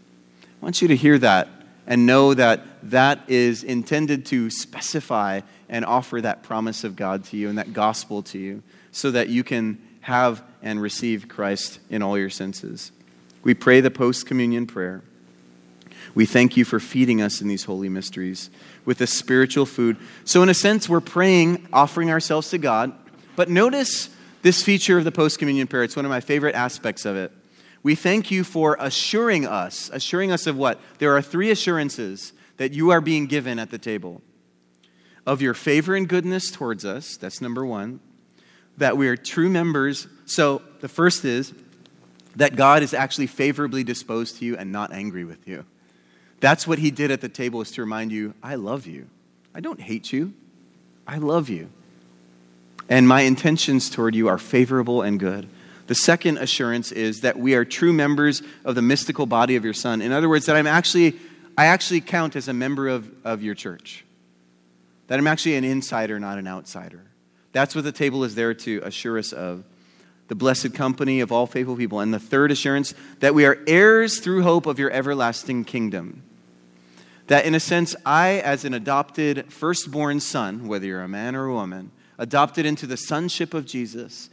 I want you to hear that and know that that is intended to specify and offer that promise of God to you and that gospel to you, so that you can have and receive Christ in all your senses. We pray the post-communion prayer. We thank you for feeding us in these holy mysteries with the spiritual food. So in a sense, we're praying, offering ourselves to God. But notice this feature of the post-communion prayer. It's one of my favorite aspects of it. We thank you for assuring us. Assuring us of what? There are three assurances that you are being given at the table. Of your favor and goodness towards us. That's number one. That we are true members. So the first is that God is actually favorably disposed to you and not angry with you. That's what he did at the table, is to remind you, I love you. I don't hate you. I love you. And my intentions toward you are favorable and good. The second assurance is that we are true members of the mystical body of your Son. In other words, that I'm actually, I actually count as a member of, of your church. That I'm actually an insider, not an outsider. That's what the table is there to assure us of. The blessed company of all faithful people. And the third assurance, that we are heirs through hope of your everlasting kingdom. That in a sense, I, as an adopted firstborn son, whether you're a man or a woman, adopted into the sonship of Jesus,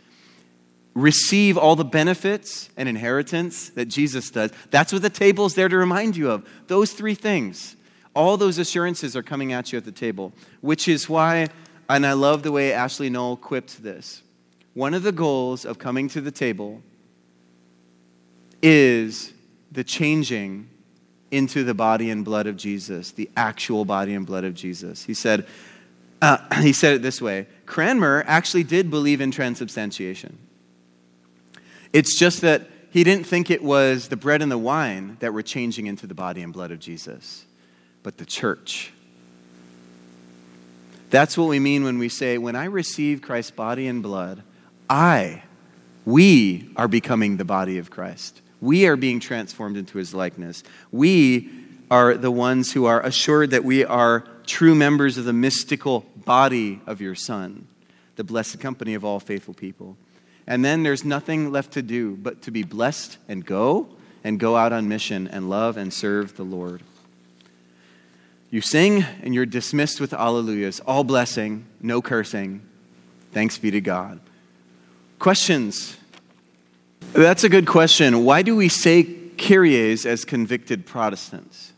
receive all the benefits and inheritance that Jesus does. That's what the table is there to remind you of. Those three things. All those assurances are coming at you at the table, which is why, and I love the way Ashley Null quipped this, one of the goals of coming to the table is the changing into the body and blood of Jesus, the actual body and blood of Jesus. He said, uh, he said it this way, Cranmer actually did believe in transubstantiation. It's just that he didn't think it was the bread and the wine that were changing into the body and blood of Jesus, but the church. That's what we mean when we say, when I receive Christ's body and blood, I, we are becoming the body of Christ. We are being transformed into his likeness. We are the ones who are assured that we are true members of the mystical body of your Son, the blessed company of all faithful people. And then there's nothing left to do but to be blessed and go, and go out on mission and love and serve the Lord. You sing and you're dismissed with alleluias, all blessing, no cursing. Thanks be to God. Questions? That's a good question. Why do we say Kyries as convicted Protestants?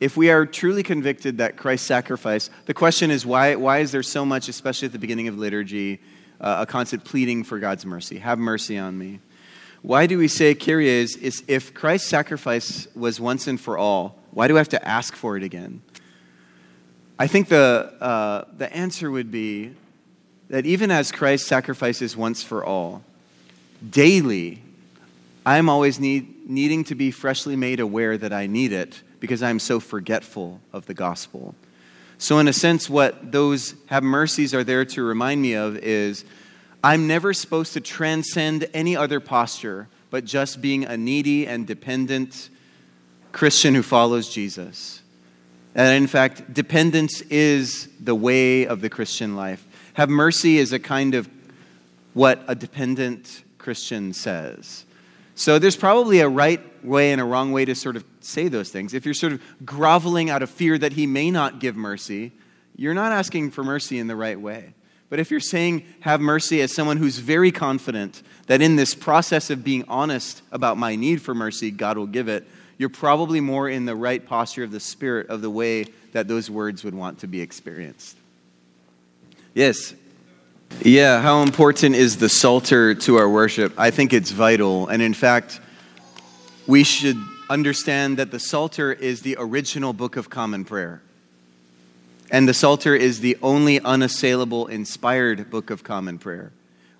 If we are truly convicted that Christ's sacrifice, the question is why, why is there so much, especially at the beginning of liturgy, uh, a constant pleading for God's mercy? Have mercy on me. Why do we say Kyries is if Christ's sacrifice was once and for all, why do I have to ask for it again? I think the uh, the answer would be that even as Christ's sacrifice is once for all, daily, I'm always need, needing to be freshly made aware that I need it because I'm so forgetful of the gospel. So in a sense, what those have mercies are there to remind me of is I'm never supposed to transcend any other posture but just being a needy and dependent Christian who follows Jesus. And in fact, dependence is the way of the Christian life. Have mercy is a kind of what a dependent Christian says. So there's probably a right way and a wrong way to sort of say those things. If you're sort of groveling out of fear that he may not give mercy, you're not asking for mercy in the right way. But if you're saying have mercy as someone who's very confident that in this process of being honest about my need for mercy, God will give it, you're probably more in the right posture of the spirit of the way that those words would want to be experienced. Yes. Yeah, how important is the Psalter to our worship? I think it's vital. And in fact, we should understand that the Psalter is the original book of common prayer. And the Psalter is the only unassailable, inspired book of common prayer.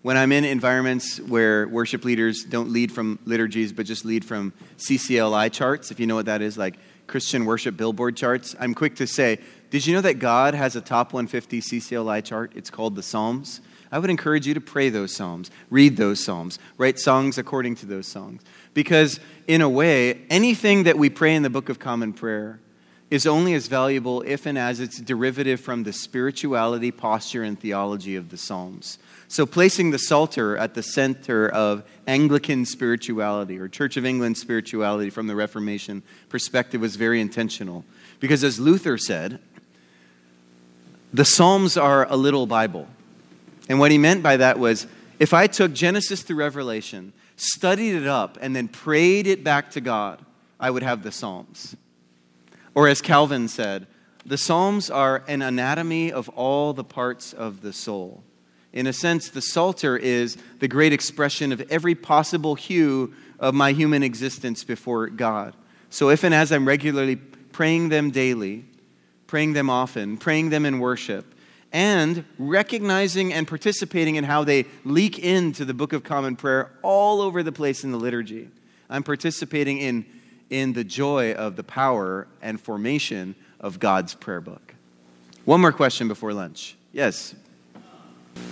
When I'm in environments where worship leaders don't lead from liturgies, but just lead from C C L I charts, if you know what that is, like Christian worship billboard charts, I'm quick to say, did you know that God has a top one fifty C C L I chart? It's called the Psalms. I would encourage you to pray those Psalms, read those Psalms, write songs according to those songs. Because in a way, anything that we pray in the Book of Common Prayer is only as valuable if and as it's derivative from the spirituality, posture, and theology of the Psalms. So placing the Psalter at the center of Anglican spirituality or Church of England spirituality from the Reformation perspective was very intentional. Because as Luther said, the Psalms are a little Bible. And what he meant by that was, if I took Genesis through Revelation, studied it up, and then prayed it back to God, I would have the Psalms. Or as Calvin said, the Psalms are an anatomy of all the parts of the soul. In a sense, the Psalter is the great expression of every possible hue of my human existence before God. So if and as I'm regularly praying them daily, praying them often, praying them in worship, and recognizing and participating in how they leak into the Book of Common Prayer all over the place in the liturgy, I'm participating in in the joy of the power and formation of God's prayer book. One more question before lunch. Yes.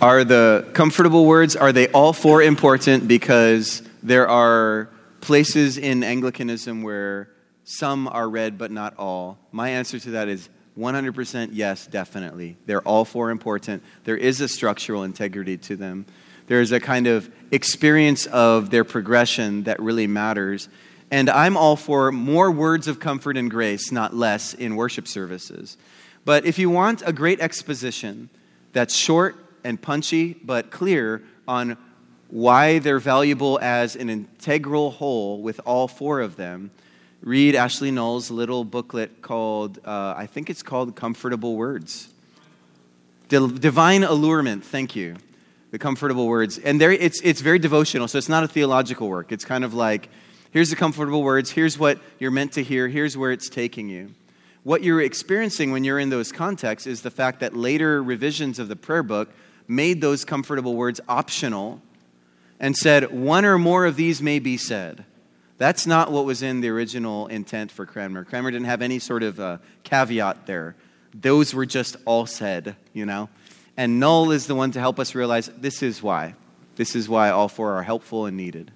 Are the comfortable words, are they all four important? Because there are places in Anglicanism where some are read but not all. My answer to that is one hundred percent yes, definitely. They're all four important. There is a structural integrity to them. There is a kind of experience of their progression that really matters. And I'm all for more words of comfort and grace, not less, in worship services. But if you want a great exposition that's short and punchy but clear on why they're valuable as an integral whole with all four of them, read Ashley Null's little booklet called, uh, I think it's called Comfortable Words. Divine Allurement, thank you. The Comfortable Words. And there, it's it's very devotional, so it's not a theological work. It's kind of like, here's the comfortable words, here's what you're meant to hear, here's where it's taking you. What you're experiencing when you're in those contexts is the fact that later revisions of the prayer book made those comfortable words optional and said, one or more of these may be said. That's not what was in the original intent for Cranmer. Cranmer didn't have any sort of uh, caveat there. Those were just all said, you know? And Null is the one to help us realize this is why. This is why all four are helpful and needed.